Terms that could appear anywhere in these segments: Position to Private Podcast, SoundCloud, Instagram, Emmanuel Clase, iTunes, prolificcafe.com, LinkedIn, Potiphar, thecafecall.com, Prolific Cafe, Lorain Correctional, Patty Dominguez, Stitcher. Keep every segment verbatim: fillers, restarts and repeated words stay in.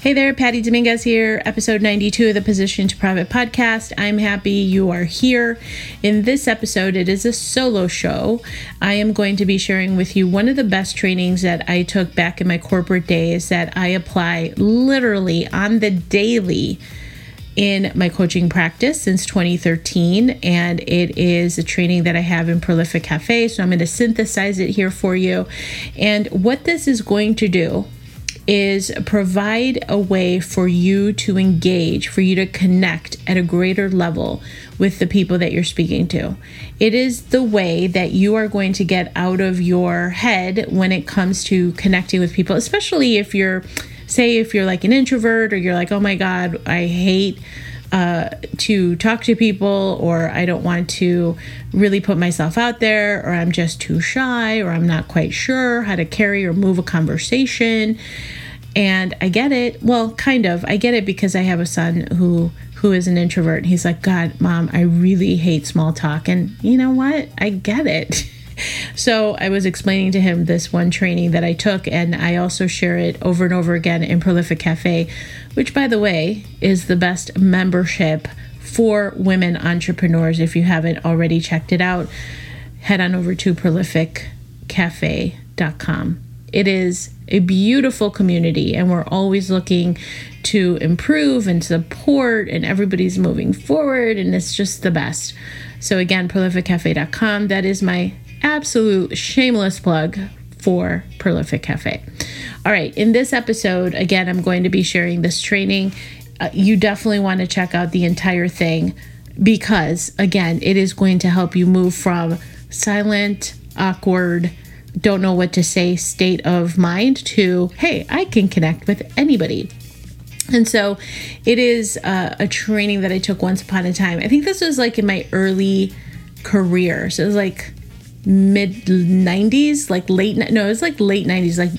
Hey there, Patty Dominguez here, episode ninety-two of the Position to Private Podcast. I'm happy you are here. In this episode, it is a solo show. I am going to be sharing with you one of the best trainings that I took back in my corporate days that I apply literally on the daily in my coaching practice since twenty thirteen, and it is a training that I have in Prolific Cafe, so I'm going to synthesize it here for you. And what this is going to do is provide a way for you to engage, for you to connect at a greater level with the people that you're speaking to. It is the way that you are going to get out of your head when it comes to connecting with people, especially if you're, say, if you're like an introvert, or you're like, oh my God, I hate uh, to talk to people, or I don't want to really put myself out there, or I'm just too shy, or I'm not quite sure how to carry or move a conversation. And I get it. Well, kind of. I get it because I have a son who who is an introvert. He's like, God, Mom, I really hate small talk. And you know what? I get it. So I was explaining to him this one training that I took, and I also share it over and over again in Prolific Cafe, which, by the way, is the best membership for women entrepreneurs. If you haven't already checked it out, head on over to prolific cafe dot com. It is a beautiful community, and we're always looking to improve and support, and everybody's moving forward, and it's just the best. So again, prolific cafe dot com. That is my absolute shameless plug for Prolific Cafe. All right, in this episode, again, I'm going to be sharing this training. Uh, you definitely want to check out the entire thing because, again, it is going to help you move from silent, awkward, don't know what to say state of mind to, hey, I can connect with anybody. And so it is uh, a training that I took once upon a time. I think this was like in my early career. So it was like mid nineties, like late, no, it was like late nineties, like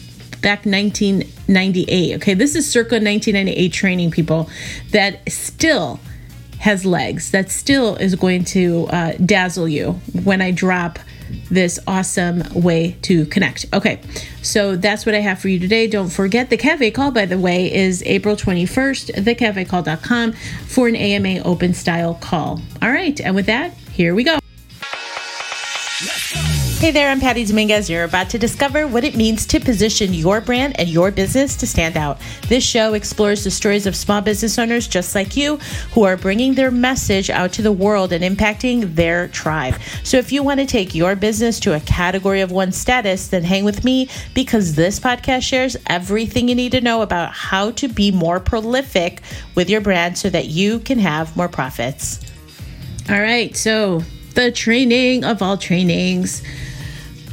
back nineteen ninety-eight. Okay, this is circa nineteen ninety-eight training, people, that still has legs, that still is going to uh, dazzle you when I drop this awesome way to connect. Okay, so that's what I have for you today. Don't forget, the Cafe Call, by the way, is April twenty-first, the cafe call dot com for an A M A open style call. All right, and with that, here we go. Hey there, I'm Patty Dominguez. You're about to discover what it means to position your brand and your business to stand out. This show explores the stories of small business owners just like you who are bringing their message out to the world and impacting their tribe. So if you want to take your business to a category of one status, then hang with me because this podcast shares everything you need to know about how to be more prolific with your brand so that you can have more profits. All right, so the training of all trainings.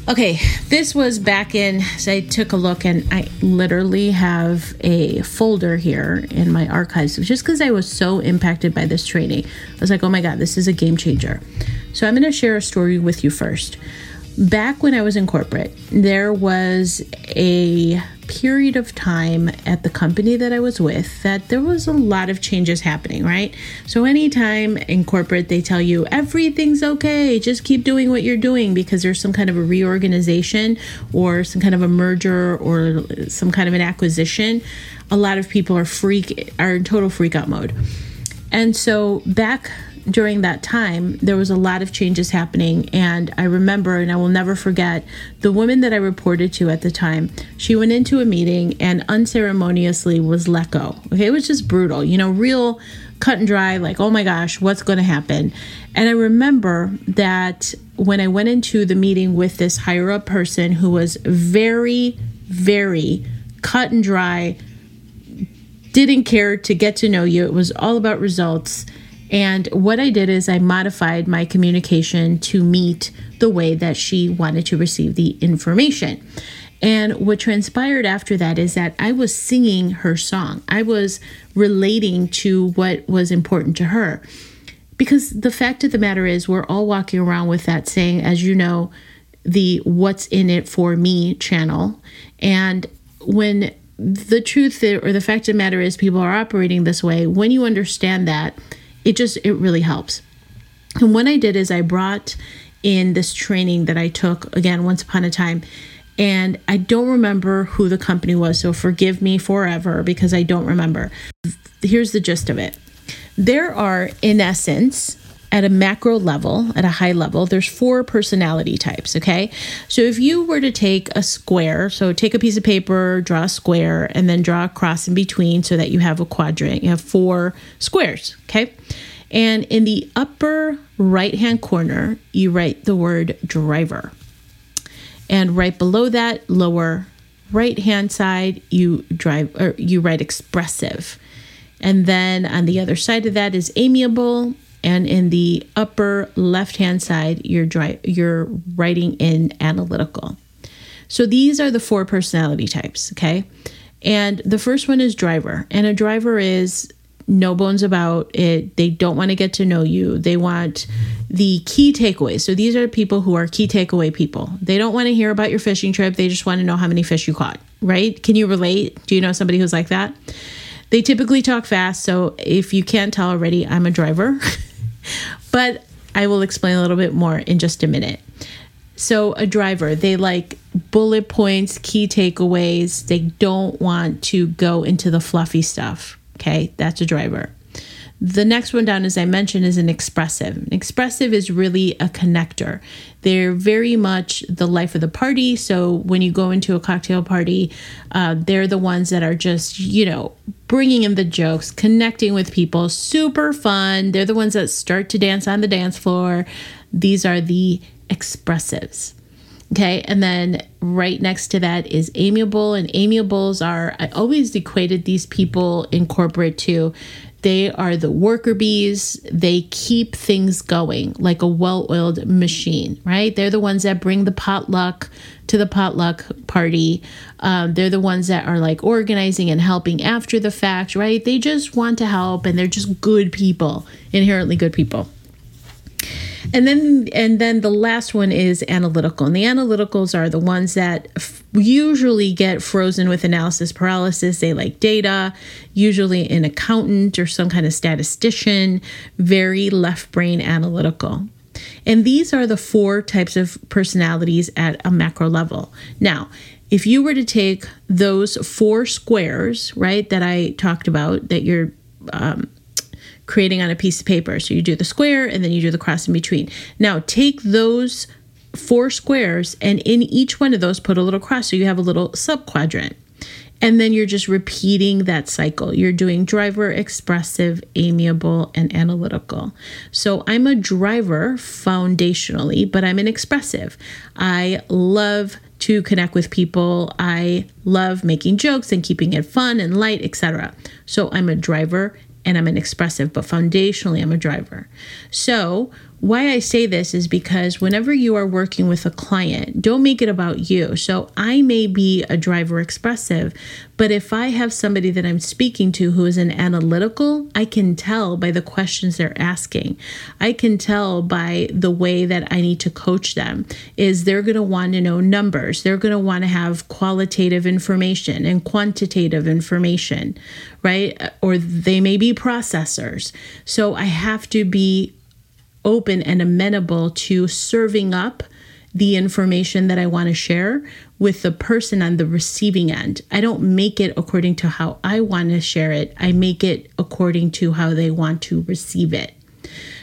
Okay, this was back in, so I took a look, and I literally have a folder here in my archives just because I was so impacted by this training. I was like, oh my God, this is a game changer. So I'm going to share a story with you first. Back when I was in corporate, there was a period of time at the company that I was with that there was a lot of changes happening, right? So anytime in corporate, they tell you everything's okay, just keep doing what you're doing because there's some kind of a reorganization or some kind of a merger or some kind of an acquisition. A lot of people are freak are in total freak out mode. And so back during that time, there was a lot of changes happening, and I remember, and I will never forget, the woman that I reported to at the time, she went into a meeting and unceremoniously was let go. Okay, it was just brutal, you know, real cut and dry, like, oh my gosh, what's going to happen? And I remember that when I went into the meeting with this higher up person who was very, very cut and dry, didn't care to get to know you, it was all about results. And what I did is I modified my communication to meet the way that she wanted to receive the information. And what transpired after that is that I was singing her song. I was relating to what was important to her. Because the fact of the matter is, we're all walking around with that saying, as you know, the what's in it for me channel. And when the truth or the fact of the matter is people are operating this way, when you understand that, It just, it really helps. And what I did is I brought in this training that I took, again, once upon a time, And I don't remember who the company was, so forgive me forever because I don't remember. Here's the gist of it. There are, in essence, at a macro level, at a high level, there's four personality types, okay? So if you were to take a square, so take a piece of paper, draw a square, and then draw a cross in between so that you have a quadrant. You have four squares, okay? And in the upper right-hand corner, you write the word driver. And right below that, lower right-hand side, you drive or you write expressive. And then on the other side of that is amiable. And in the upper left-hand side, you're dri- you're writing in analytical. So these are the four personality types, okay? And the first one is driver. And a driver is no bones about it. They don't want to get to know you. They want the key takeaways. So these are people who are key takeaway people. They don't want to hear about your fishing trip. They just want to know how many fish you caught, right? Can you relate? Do you know somebody who's like that? They typically talk fast. So if you can't tell already, I'm a driver. But I will explain a little bit more in just a minute. So a driver, they like bullet points, key takeaways. They don't want to go into the fluffy stuff. Okay, that's a driver. The next one down, as I mentioned, is an expressive. An expressive is really a connector. They're very much the life of the party. So when you go into a cocktail party, uh, they're the ones that are just, you know, bringing in the jokes, connecting with people, super fun. They're the ones that start to dance on the dance floor. These are the expressives. Okay, and then right next to that is amiable, and amiables are, I always equated these people in corporate to, they are the worker bees. They keep things going like a well-oiled machine, right? They're the ones that bring the potluck to the potluck party. Um, they're the ones that are like organizing and helping after the fact, right? They just want to help, and they're just good people, inherently good people. And then and then the last one is analytical. And the analyticals are the ones that f- usually get frozen with analysis paralysis. They like data, usually an accountant or some kind of statistician, very left brain analytical. And these are the four types of personalities at a macro level. Now, if you were to take those four squares, right, that I talked about, that you're um, creating on a piece of paper. So you do the square and then you do the cross in between. Now take those four squares and in each one of those put a little cross so you have a little subquadrant. And then you're just repeating that cycle. You're doing driver, expressive, amiable, and analytical. So I'm a driver foundationally, but I'm an expressive. I love to connect with people. I love making jokes and keeping it fun and light, et cetera. So I'm a driver, and I'm an expressive, but foundationally I'm a driver. So why I say this is because whenever you are working with a client, don't make it about you. So I may be a driver expressive, but if I have somebody that I'm speaking to who is an analytical, I can tell by the questions they're asking. I can tell by the way that I need to coach them is they're going to want to know numbers. They're going to want to have qualitative information and quantitative information, right? Or they may be processors. So I have to be open and amenable to serving up the information that I want to share with the person on the receiving end. I don't make it according to how I want to share it. I make it according to how they want to receive it.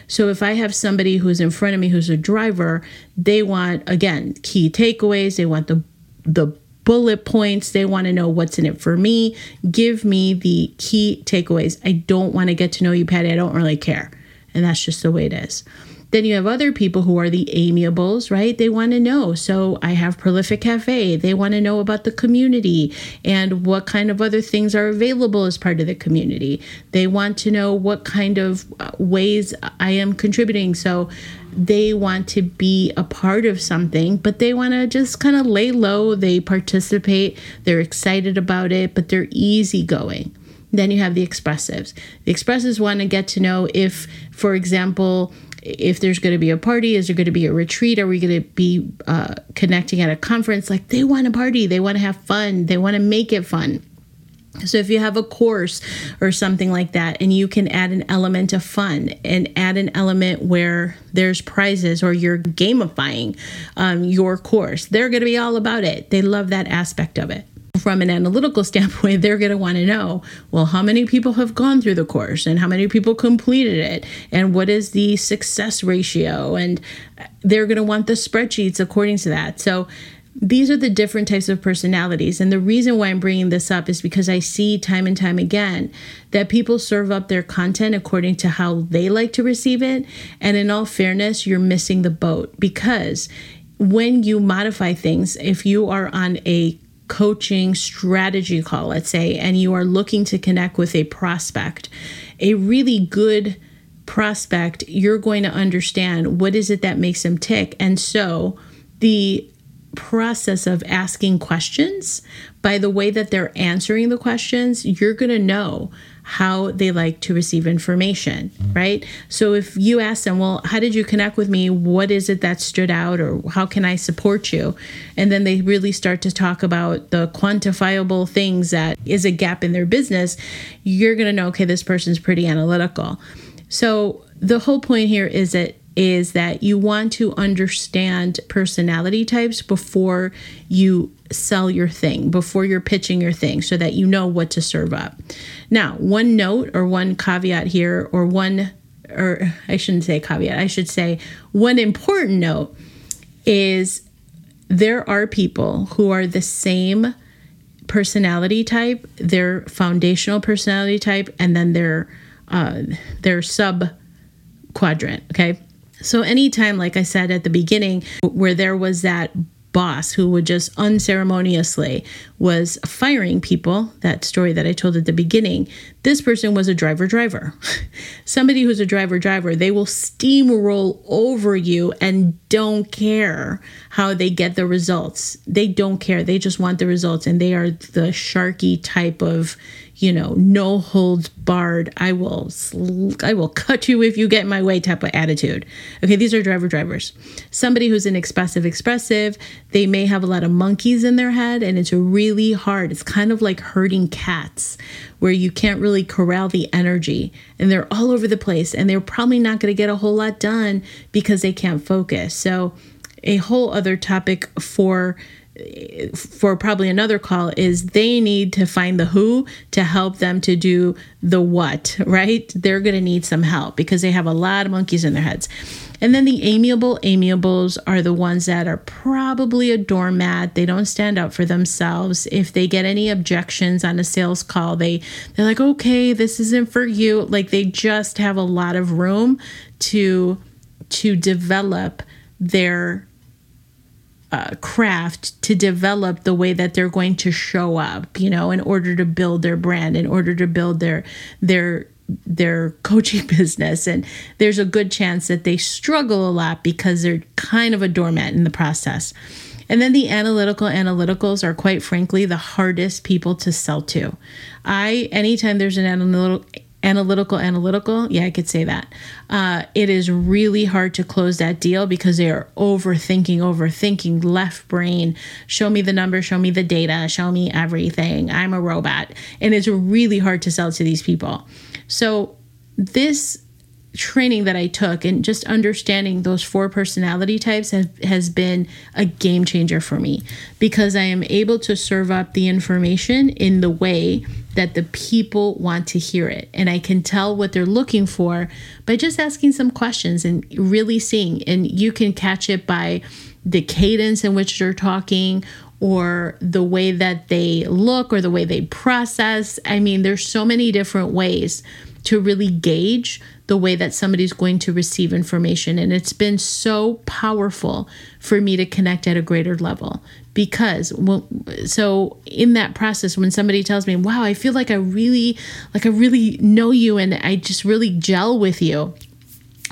So if I have somebody who's in front of me who's a driver, they want, again, key takeaways. They want the the bullet points. They want to know what's in it for me. Give me the key takeaways. I don't want to get to know you, Patty. I don't really care. And that's just the way it is. Then you have other people who are the amiables, right? They want to know. So I have Prolific Cafe. They want to know about the community and what kind of other things are available as part of the community. They want to know what kind of ways I am contributing. So they want to be a part of something, but they want to just kind of lay low. They participate. They're excited about it, but they're easygoing. Then you have the expressives. The expressives want to get to know if, for example, if there's going to be a party, is there going to be a retreat? Are we going to be uh, connecting at a conference? Like they want to party. They want to have fun. They want to make it fun. So if you have a course or something like that, and you can add an element of fun and add an element where there's prizes, or you're gamifying um, your course, they're going to be all about it. They love that aspect of it. From an analytical standpoint, they're going to want to know, well, how many people have gone through the course and how many people completed it? And what is the success ratio? And they're going to want the spreadsheets according to that. So these are the different types of personalities. And the reason why I'm bringing this up is because I see time and time again that people serve up their content according to how they like to receive it. And in all fairness, you're missing the boat, because when you modify things, if you are on a coaching strategy call, let's say, and you are looking to connect with a prospect, a really good prospect, you're going to understand what is it that makes them tick. And so the process of asking questions, by the way that they're answering the questions, you're going to know how they like to receive information, right? So if you ask them, well, how did you connect with me? What is it that stood out? Or how can I support you? And then they really start to talk about the quantifiable things that is a gap in their business. You're going to know, okay, this person's pretty analytical. So the whole point here is that is that you want to understand personality types before you sell your thing, before you're pitching your thing, so that you know what to serve up. Now, one note or one caveat here, or one, or I shouldn't say caveat, I should say one important note is there are people who are the same personality type, their foundational personality type, and then their, uh, their sub quadrant, okay? So anytime, like I said at the beginning, where there was that boss who would just unceremoniously was firing people, that story that I told at the beginning, this person was a driver driver. Somebody who's a driver driver, they will steamroll over you and don't care how they get the results. They don't care. They just want the results. And they are the sharky type of, you know, no holds barred, I will sl- I will cut you if you get in my way type of attitude. Okay, these are driver drivers. Somebody who's an expressive expressive, they may have a lot of monkeys in their head, and it's really hard. It's kind of like herding cats, where you can't really corral the energy, and they're all over the place, and they're probably not going to get a whole lot done because they can't focus. So a whole other topic for for probably another call is they need to find the who to help them to do the what, right? They're going to need some help because they have a lot of monkeys in their heads. And then the amiable amiables are the ones that are probably a doormat. They don't stand up for themselves. If they get any objections on a sales call, they, they're like, okay, this isn't for you. Like, they just have a lot of room to, to develop their Uh, craft, to develop the way that they're going to show up, you know, in order to build their brand, in order to build their their their coaching business. And there's a good chance that they struggle a lot because they're kind of a doormat in the process. And then the analytical analyticals are, quite frankly, the hardest people to sell to. I anytime there's an analytical Analytical, analytical. Yeah, I could say that. Uh, it is really hard to close that deal because they are overthinking, overthinking, left brain. Show me the numbers, show me the data, show me everything. I'm a robot. And it's really hard to sell to these people. So this training that I took and just understanding those four personality types have, has been a game changer for me, because I am able to serve up the information in the way that the people want to hear it. And I can tell what they're looking for by just asking some questions and really seeing. And you can catch it by the cadence in which they're talking, or the way that they look, or the way they process. I mean, there's so many different ways to really gauge the way that somebody's going to receive information. And it's been so powerful for me to connect at a greater level, because well, so in that process, when somebody tells me, wow, I feel like I really, like I really know you and I just really gel with you,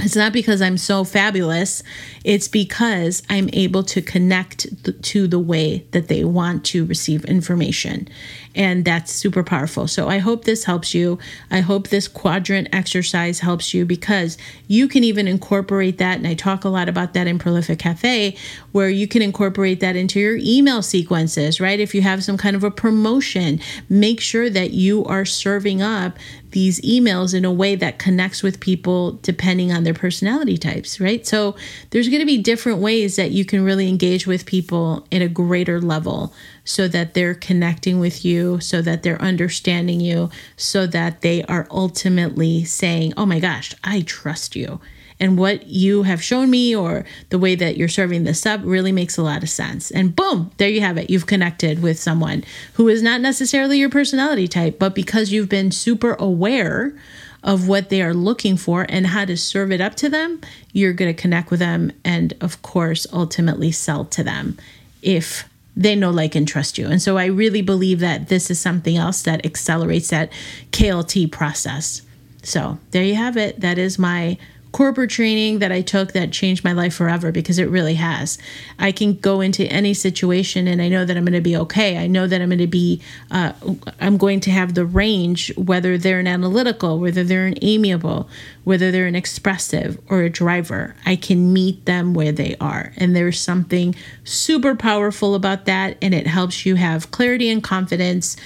It's not because I'm so fabulous. It's because I'm able to connect th- to the way that they want to receive information. And that's super powerful. So I hope this helps you. I hope this quadrant exercise helps you, because you can even incorporate that. And I talk a lot about that in Prolific Cafe, where you can incorporate that into your email sequences, right? If you have some kind of a promotion, make sure that you are serving up these emails in a way that connects with people depending on their personality types, right? So there's going to be different ways that you can really engage with people at a greater level, so that they're connecting with you, so that they're understanding you, so that they are ultimately saying, oh my gosh, I trust you. And what you have shown me, or the way that you're serving this up, really makes a lot of sense. And boom, there you have it. You've connected with someone who is not necessarily your personality type, but because you've been super aware of what they are looking for and how to serve it up to them, you're going to connect with them and, of course, ultimately sell to them if they know, like, and trust you. And so I really believe that this is something else that accelerates that K L T process. So there you have it. That is my corporate training that I took that changed my life forever, because it really has. I can go into any situation and I know that I'm going to be okay. I know that I'm going to be, uh, I'm going to have the range, whether they're an analytical, whether they're an amiable, whether they're an expressive or a driver. I can meet them where they are. And there's something super powerful about that. And it helps you have clarity and confidence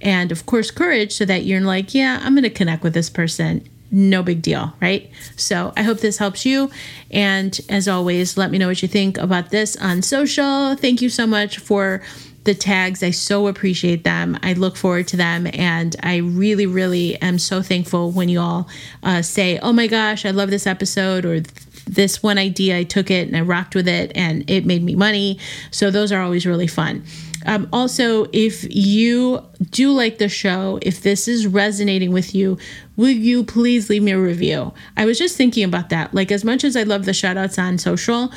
and, of course, courage, so that you're like, yeah, I'm going to connect with this person. No big deal, right? So I hope this helps you. And as always, let me know what you think about this on social. Thank you so much for the tags. I so appreciate them. I look forward to them. And I really, really am so thankful when you all uh, say, oh my gosh, I love this episode, or this one idea, I took it and I rocked with it and it made me money. So those are always really fun. Um, also, if you do like the show, if this is resonating with you, will you please leave me a review? I was just thinking about that. Like, as much as I love the shout outs on social,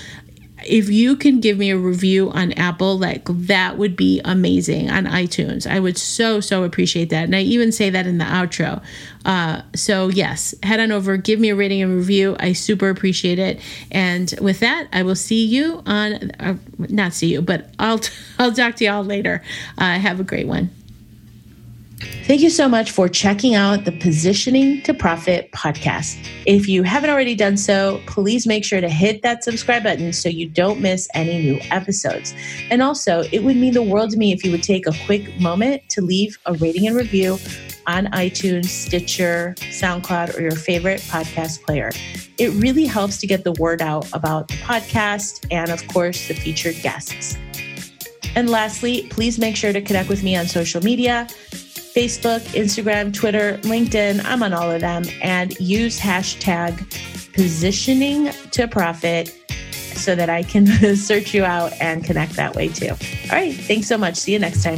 if you can give me a review on Apple, like, that would be amazing. On iTunes, I would so, so appreciate that. And I even say that in the outro. Uh, so yes, head on over, give me a rating and review. I super appreciate it. And with that, I will see you on, uh, not see you, but I'll, t- I'll talk to y'all later. Uh, have a great one. Thank you so much for checking out the Positioning to Profit podcast. If you haven't already done so, please make sure to hit that subscribe button so you don't miss any new episodes. And also, it would mean the world to me if you would take a quick moment to leave a rating and review on iTunes, Stitcher, SoundCloud, or your favorite podcast player. It really helps to get the word out about the podcast and, of course, the featured guests. And lastly, please make sure to connect with me on social media. Facebook, Instagram, Twitter, LinkedIn, I'm on all of them. And use hashtag Positioning to Profit so that I can search you out and connect that way too. All right. Thanks so much. See you next time.